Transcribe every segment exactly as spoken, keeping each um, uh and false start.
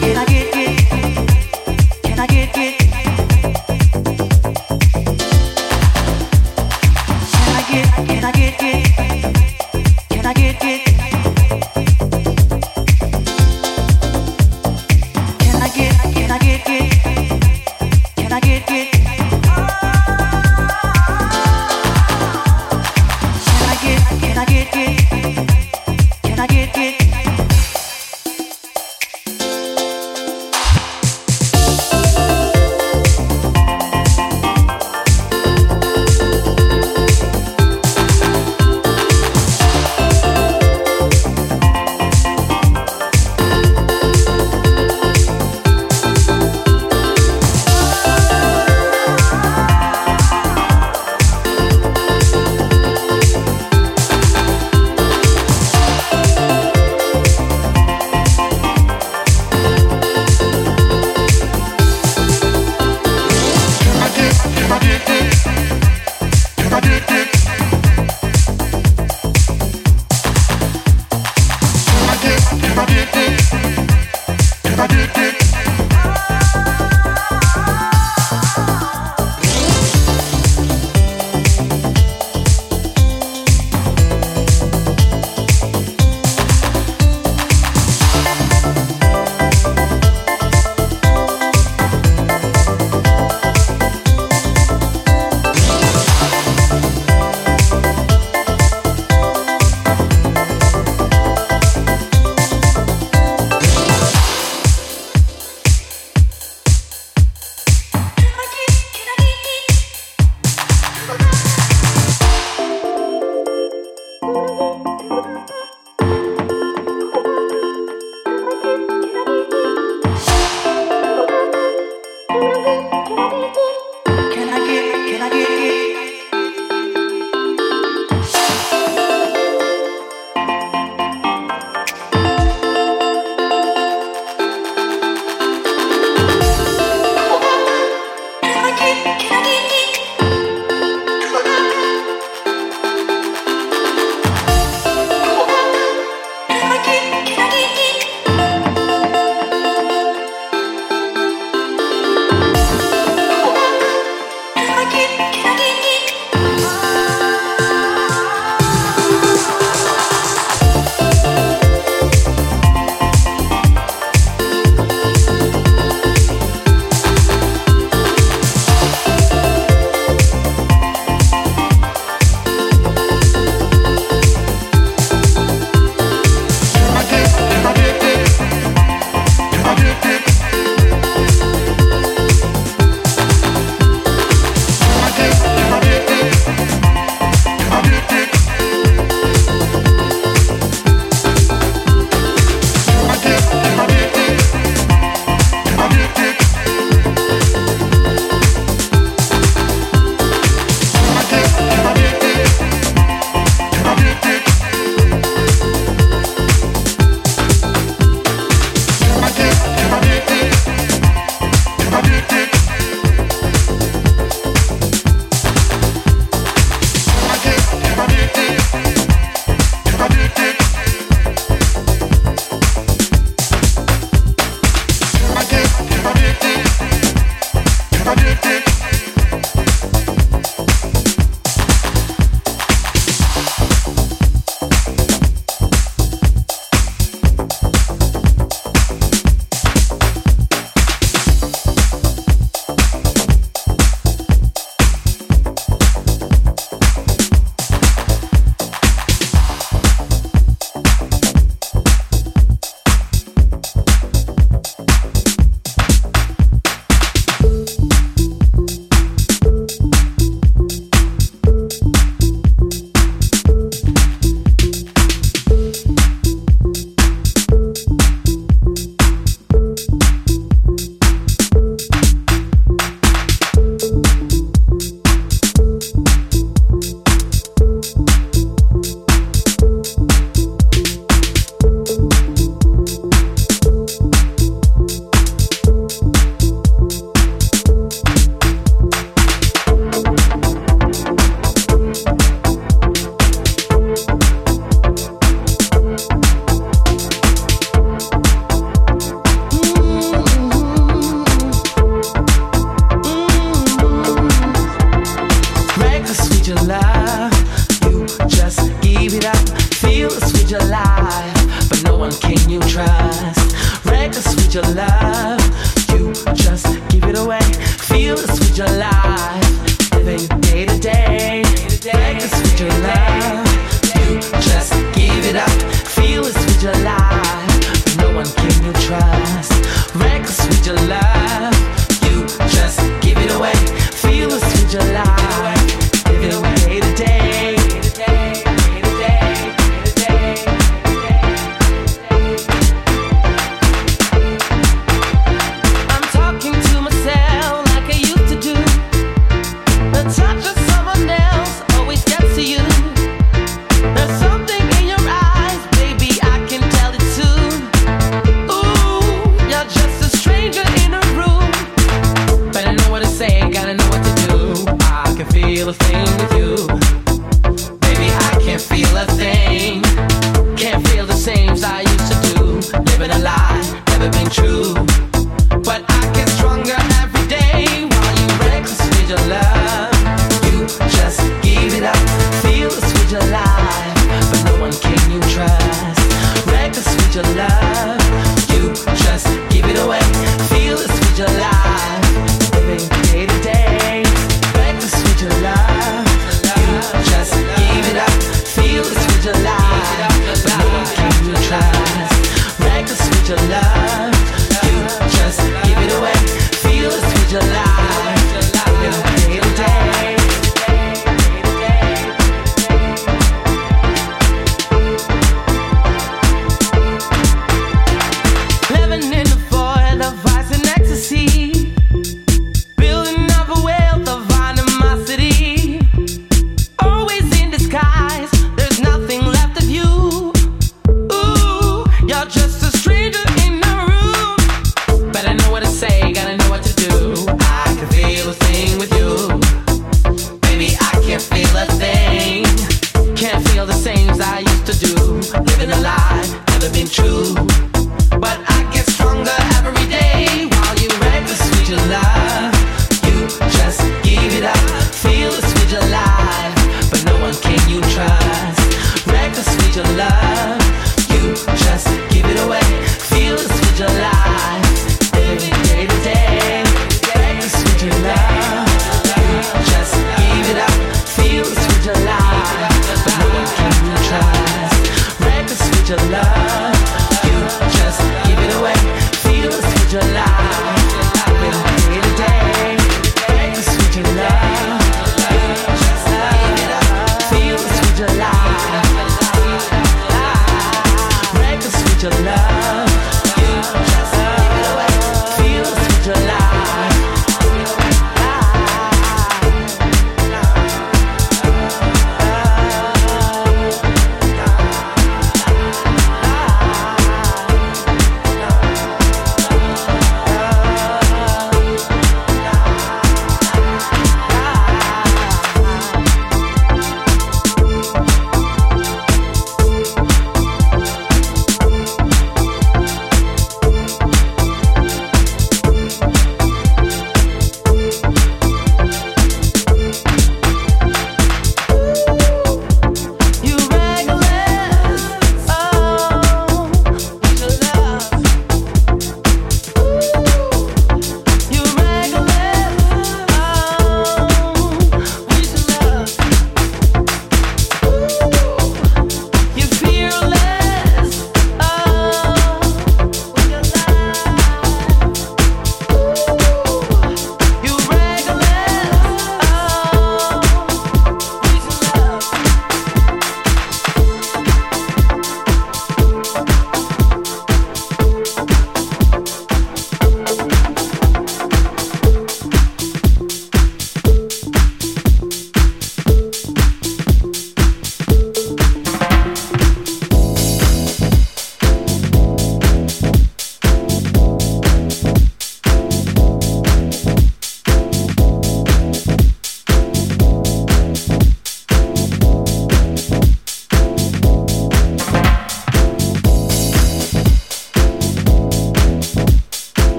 Can I get it? with your love. You just give it away. Feel this with your life. Living day to day. Break this with your love. You just give it up. Feel this with your life. No one can you trust. Break this with your love. You just give it away. Feel this with your life. Living day to day. Feel a thing with you, baby. I can't feel a thing. Can't feel the same as I used to do. Living a lie, never been true. But I get stronger every day while you reckless with your love. You just give it up. Feel this with your life, but no one can you trust. Reckless with your love. You just give it away. Feel this with your life, living day to day. With your love, you just give it up. Feel this with your life, but no one can you trust. Wreck this with your love, you just give it away. Feel this with your life, little day to day.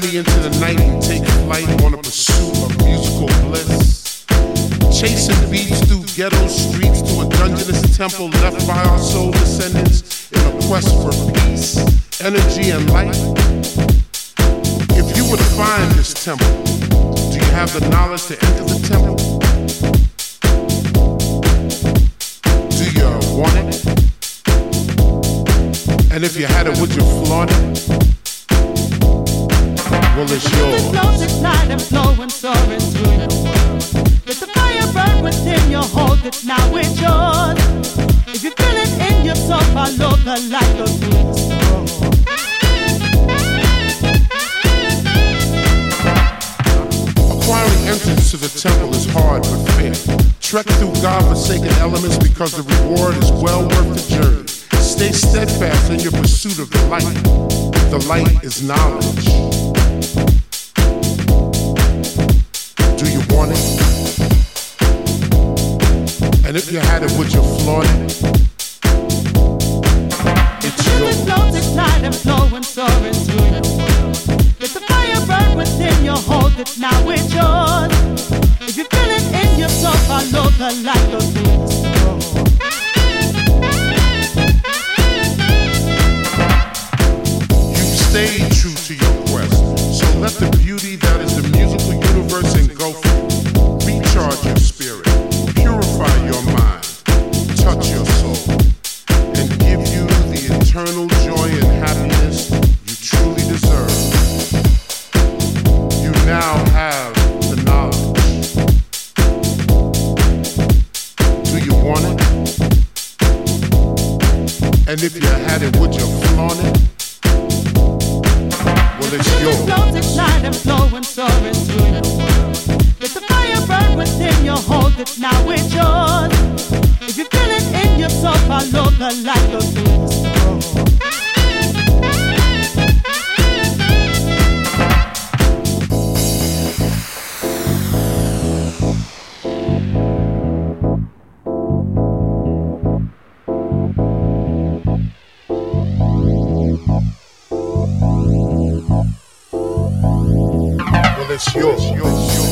journey into the night and take flight on a pursuit of musical bliss. Chasing beats through ghetto streets to a dungeonous temple left by our soul descendants in a quest for peace, energy, and light. If you were to find this temple, do you have the knowledge to enter the temple? Do you want it? And if you had it, would you flaunt it? Well, it's yours. The flow that's light and flowing, soaring through your world. Let the fire burn within you, hold it now, it's yours. If you feel it in your soul, follow the light of peace. Acquiring entrance to the temple is hard but fair. Trek through God-forsaken elements because the reward is well worth the journey. Stay steadfast in your pursuit of the light. The light is knowledge. Do you want it? And if you had it, would you flaunt it? It's yours. The flow that's light and flowing, soaring through your world. Let the fire burn within you, hold it now, it's yours. If you feel it in your soul, follow the light of peace. You stay true to your quest, so let the beauty that is the musical universe engulf you, recharge your spirit, purify your mind, touch your soul, and give you the eternal joy and happiness you truly deserve. You now have the knowledge. Do you want it? And if you had it, would you flaunt it? It's the flow that's light and flowing, soaring through your world. Let the fire burn within you, hold it now, it's yours. If you feel it in your soul, follow the light of peace. It's yours. It's yours. It's yours. It's yours.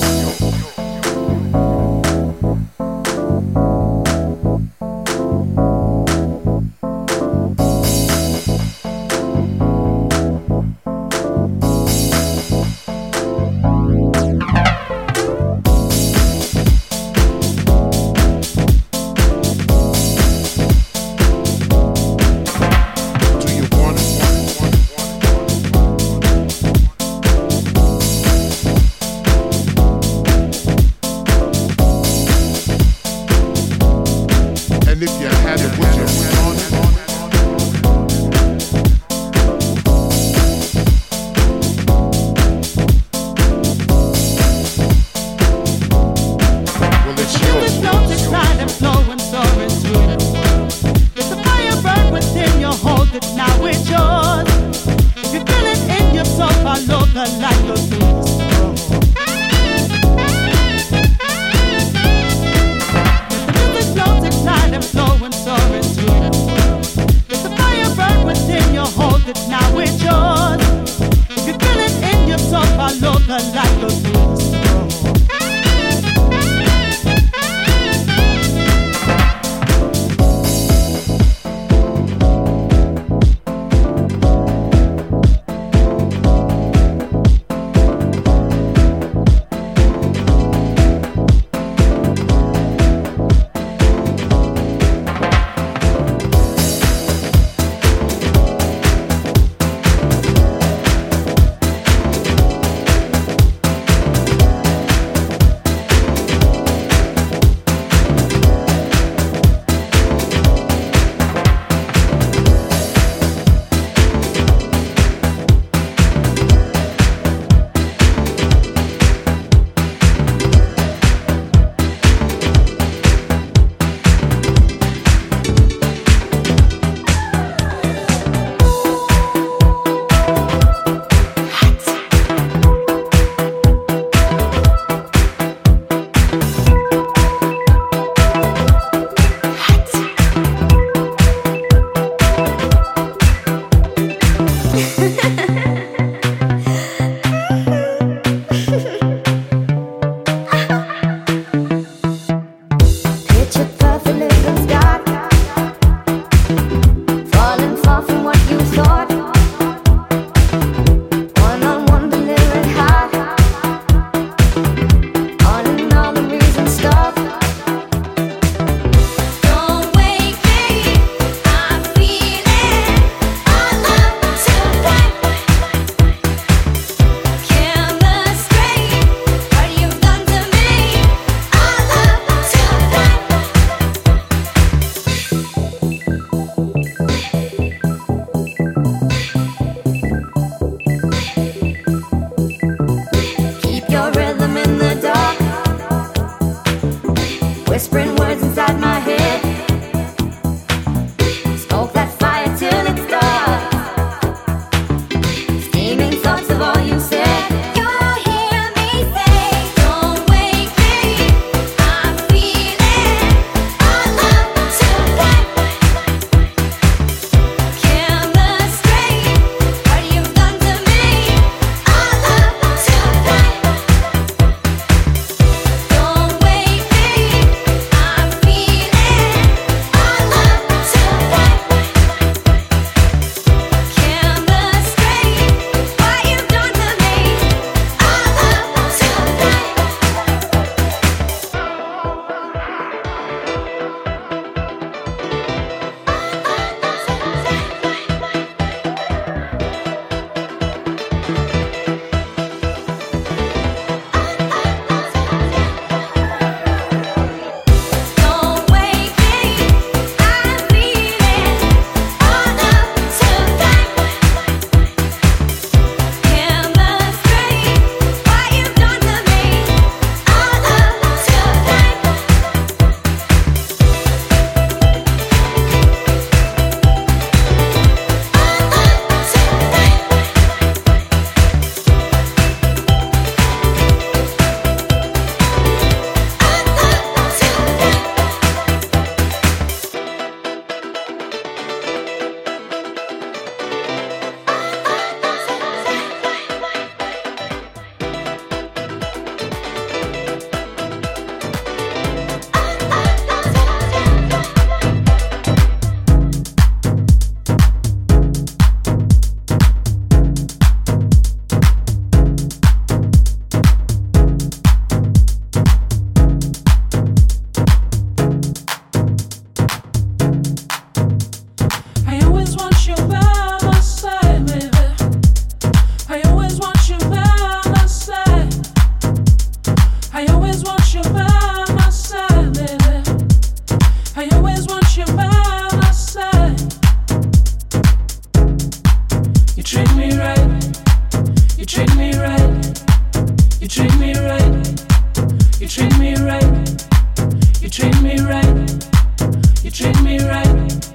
treat me right,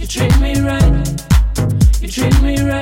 you treat me right, you treat me right.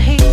In a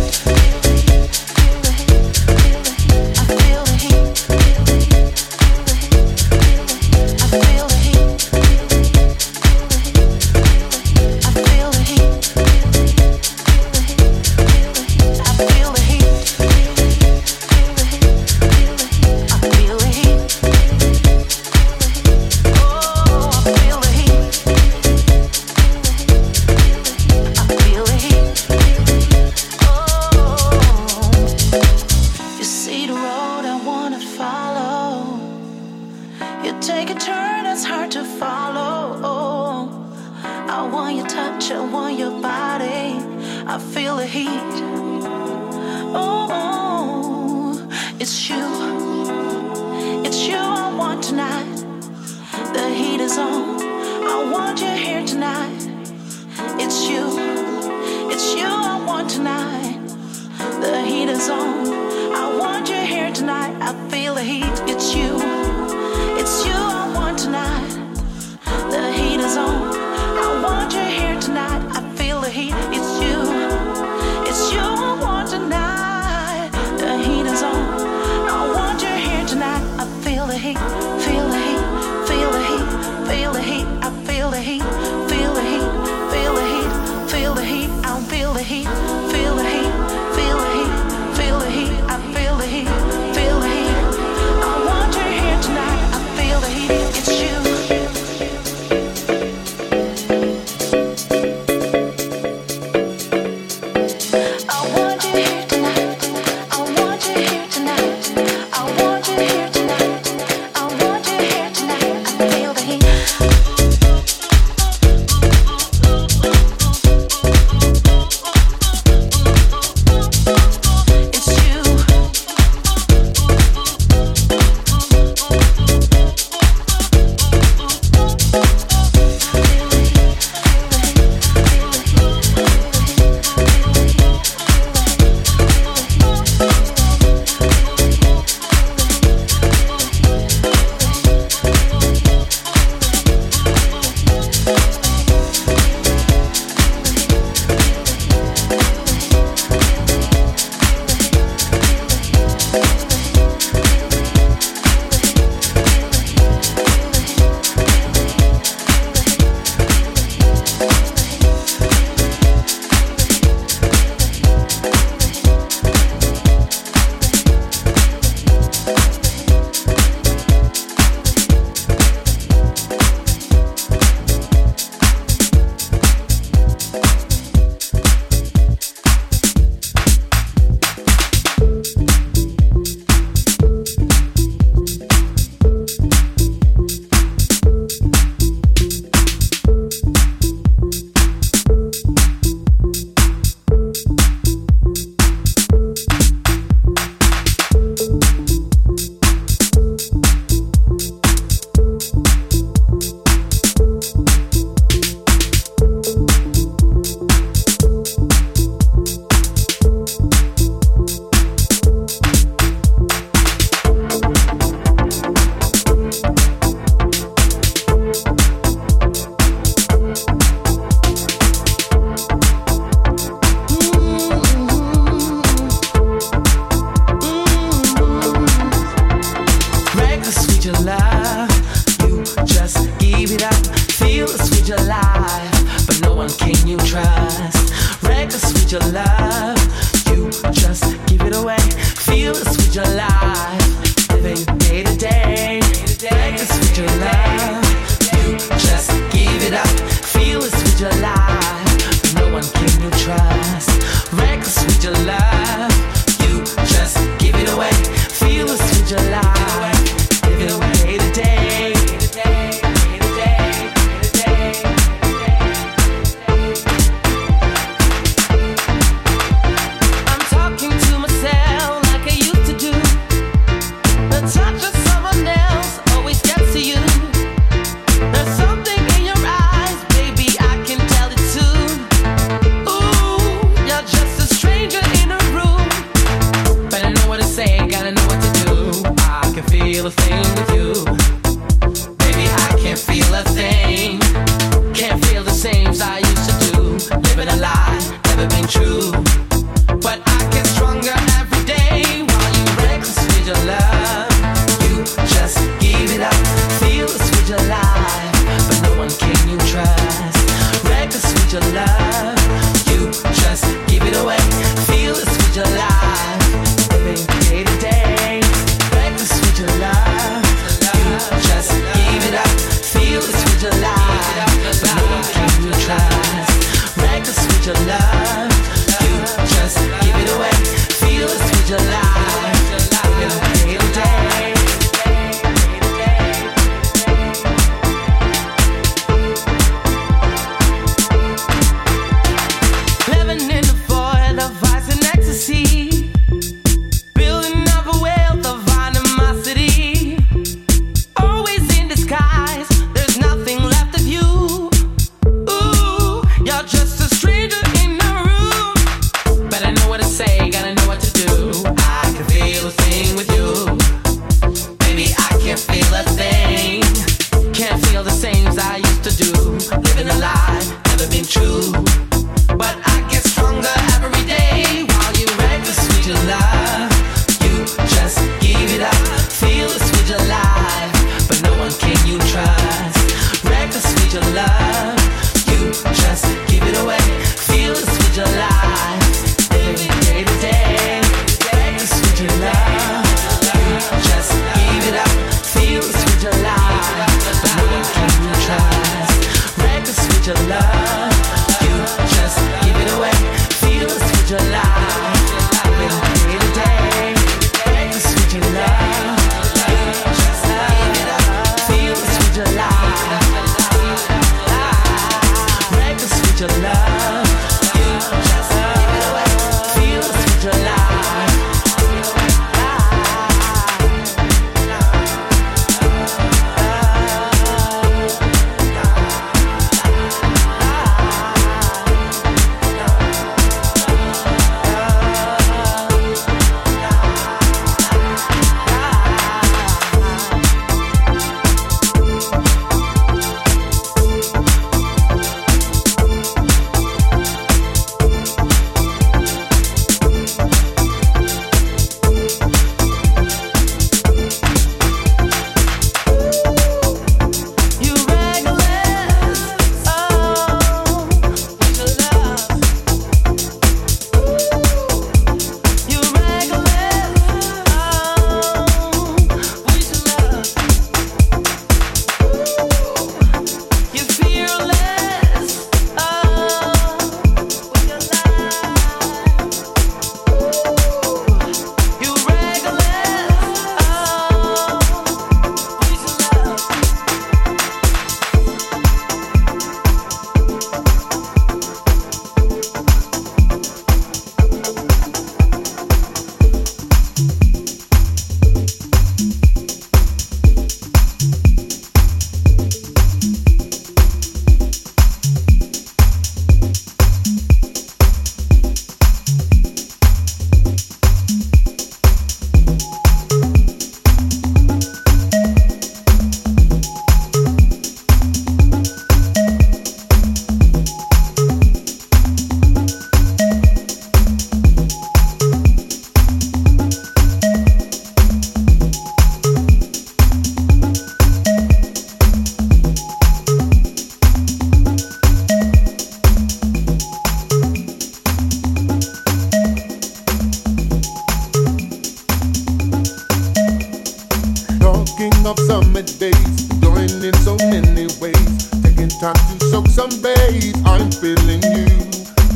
of summer days, blowing in so many ways, taking time to soak some bays. I'm feeling you,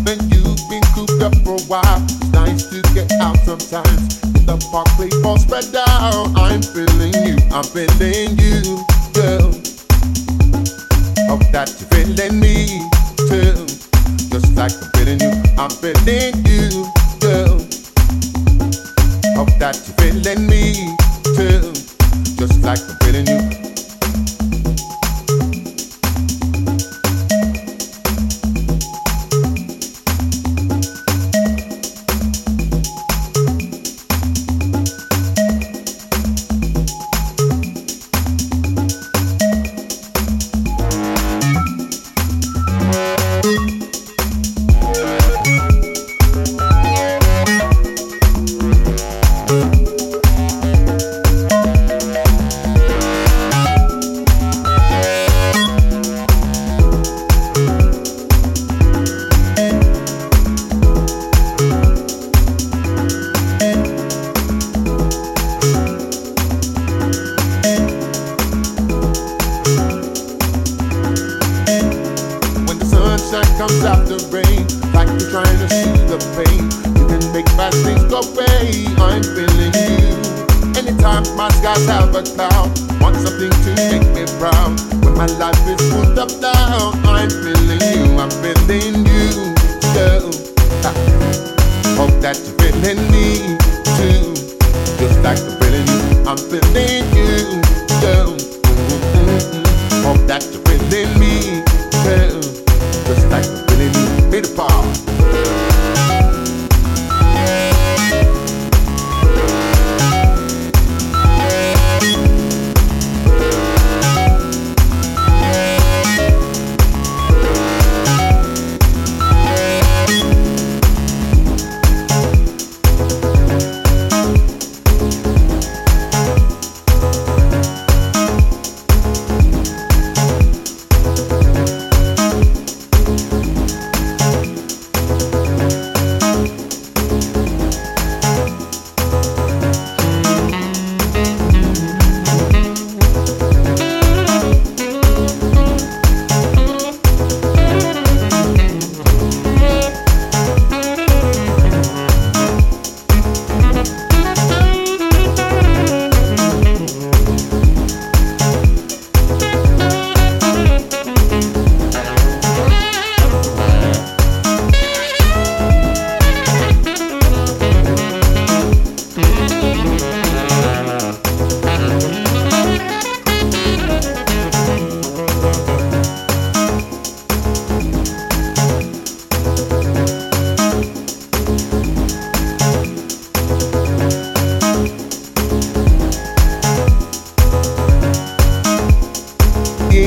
then you've been cooped up for a while. It's nice to get out sometimes. In the park, play ball, spread out. I'm feeling you, I'm feeling you, girl. Hope that you're feeling me too, just like I'm feeling you, I'm feeling you, girl. Hope that you're feeling me too, just like I'm feeling you. Comes out the rain, like you're trying to soothe the pain. You can make bad things go away. I'm feeling you. Anytime my skies have a cloud, want something to make me proud. When my life is smoothed up now, I'm feeling you. I'm feeling you, girl. Hope that you're feeling me too, just like I'm feeling you. I'm feeling you, girl. Mm-hmm. Hope that you're feeling me too, just like really need the power.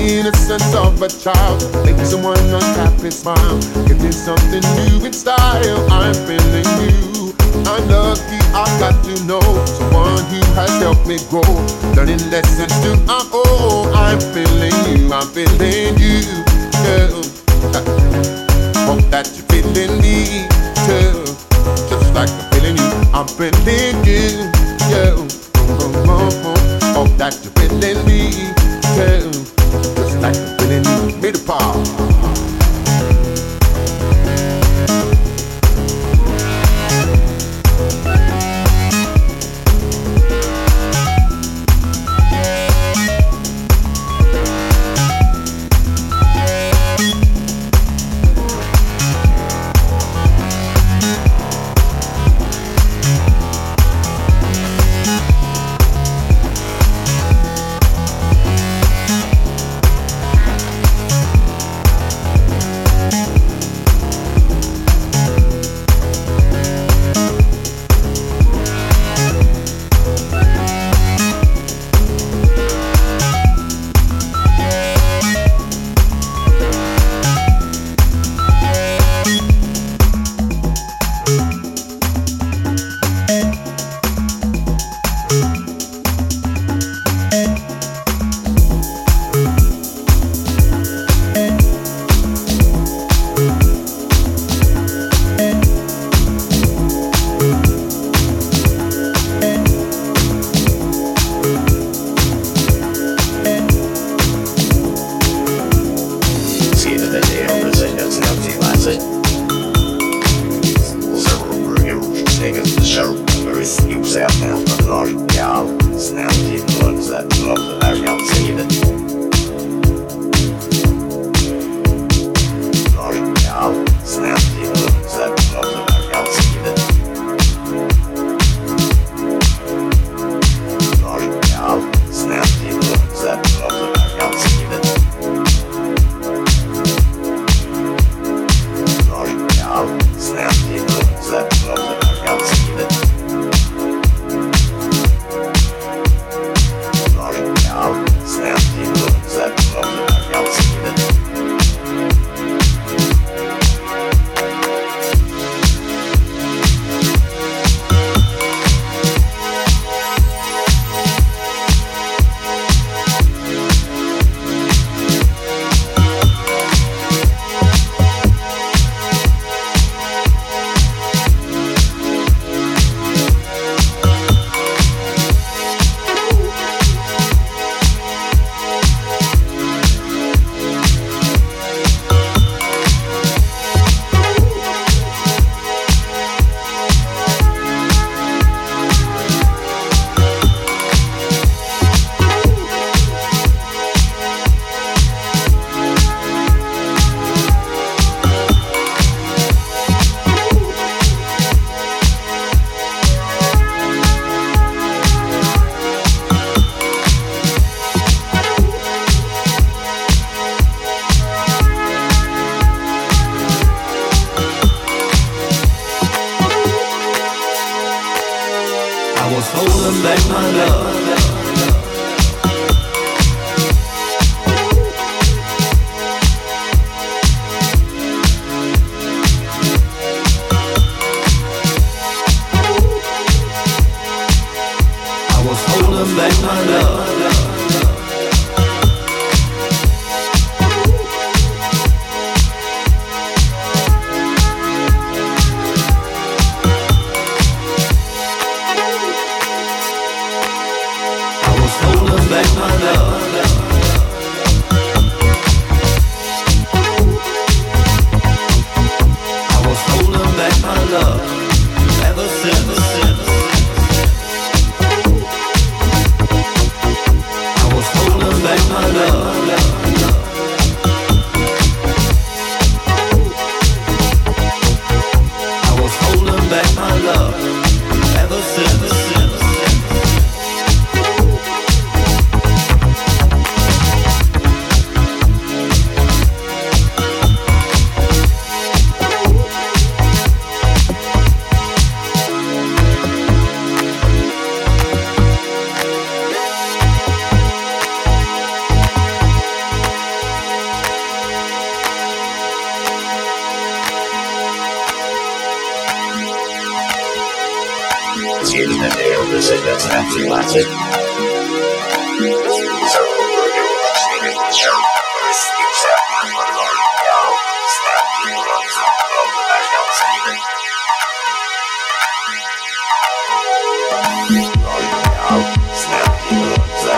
Innocence of a child, make someone unhappy smile. It is something new in style. I'm feeling you. I'm lucky I got to know someone who has helped me grow, learning lessons to I'm old. I'm feeling you. I'm feeling you, girl. Hope that you're feeling me too, just like I'm feeling you. I'm feeling you, girl. Hope that you're feeling me too, just like I'm feeling you, made of power. шел вниз и взял нож, взял, снял диплом, заткнул, вернулся и нож, взял, снял диплом, заткнул, вернулся и нож, взял, снял диплом, заткнул, вернулся и нож, взял, снял диплом, заткнул.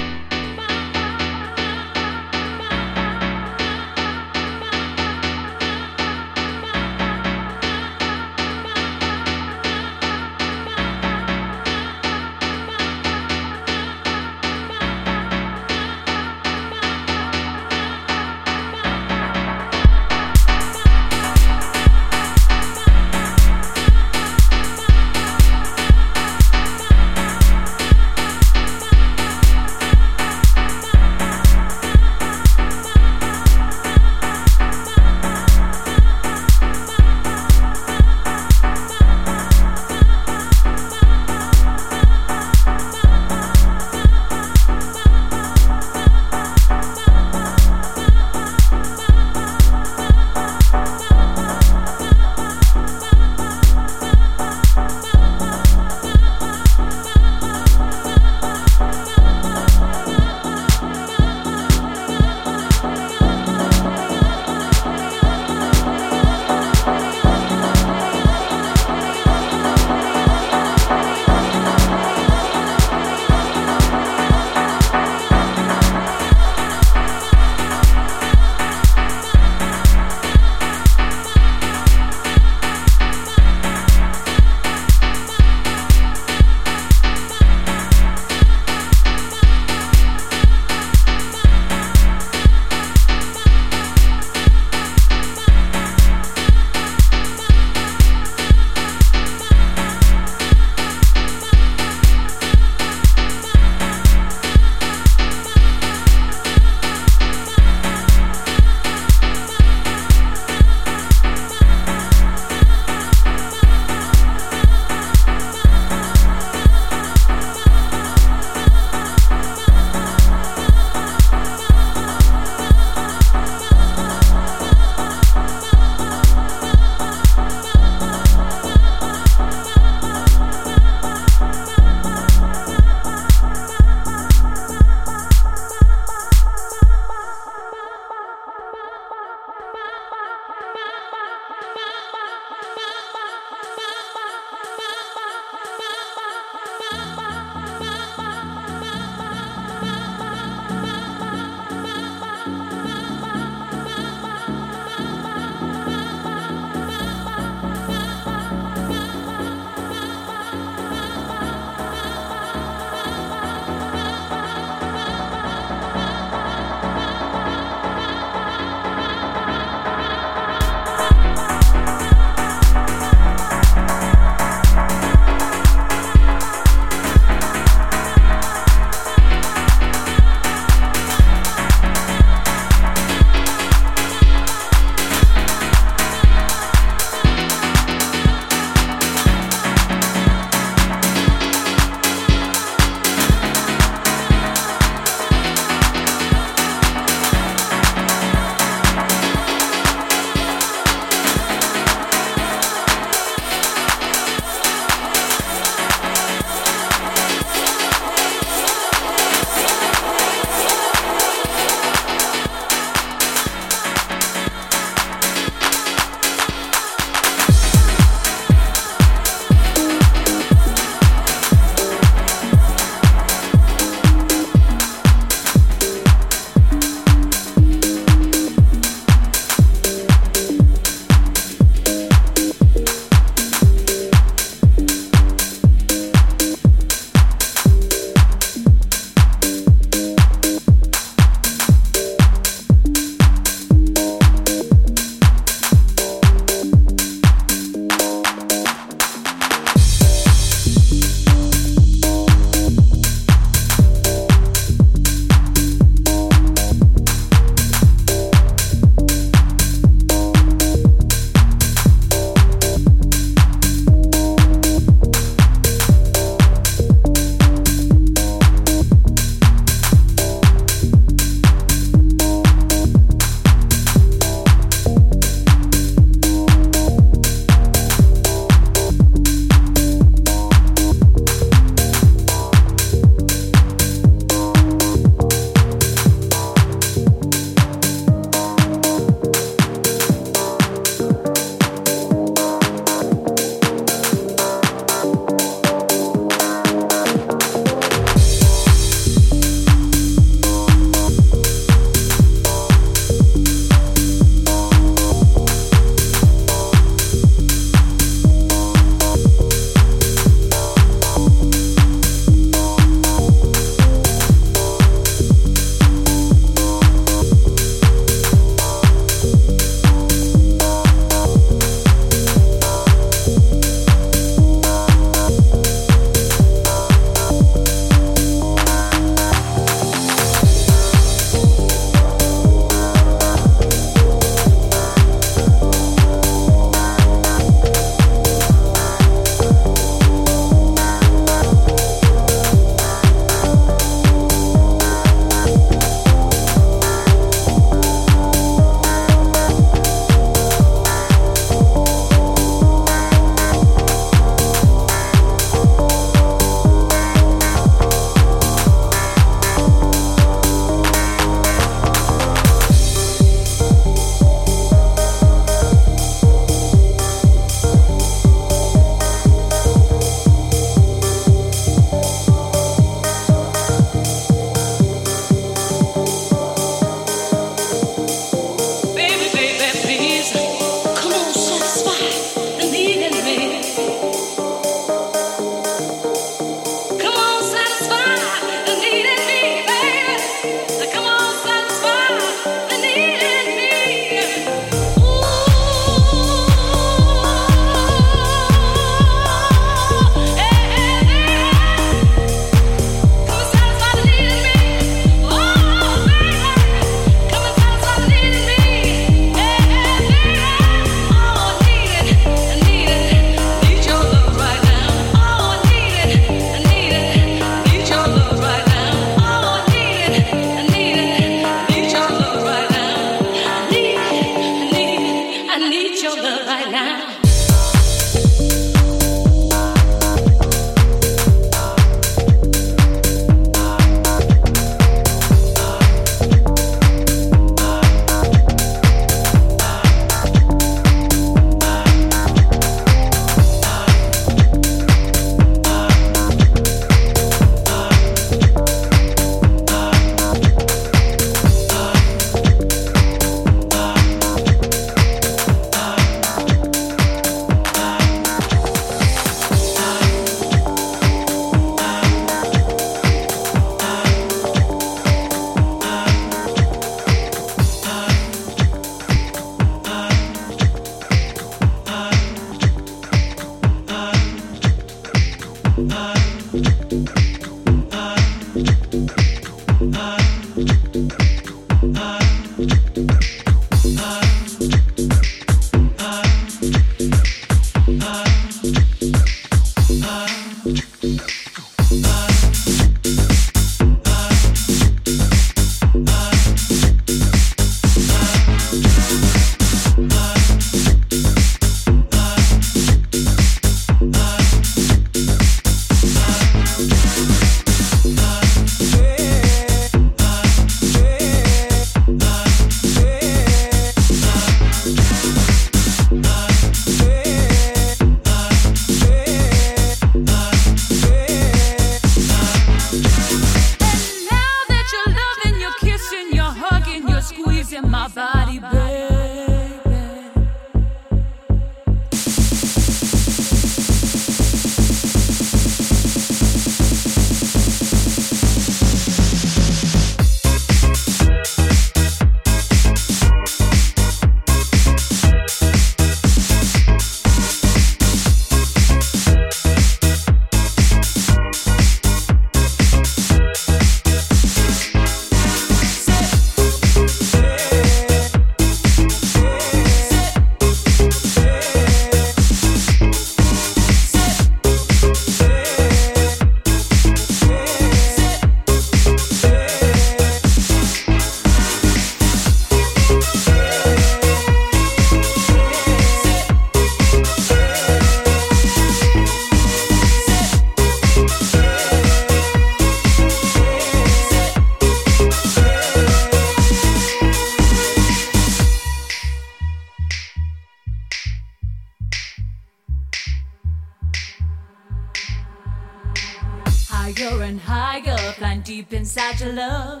lying deep inside your love.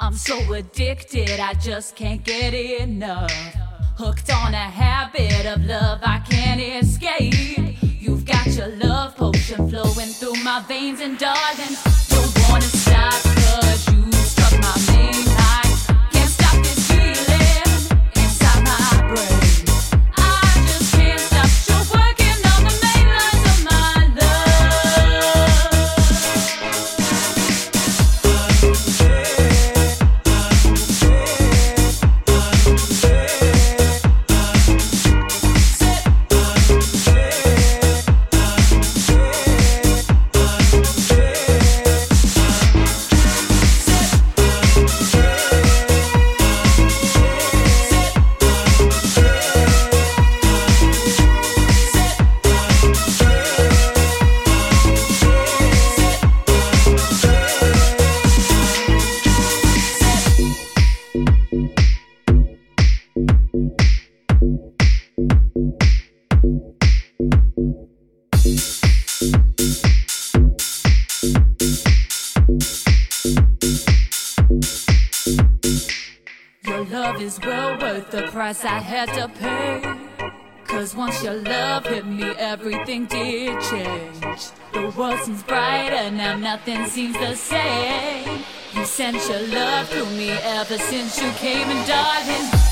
I'm so addicted, I just can't get enough. Hooked on a habit of love, I can't escape. You've got your love potion flowing through my veins, and darling, don't wanna stop, 'cause you struck my main line. Can't stop this feeling inside my brain. I had to pay, 'cause once your love hit me, everything did change. The world seems brighter now, nothing seems the same. You sent your love through me ever since you came, and darling,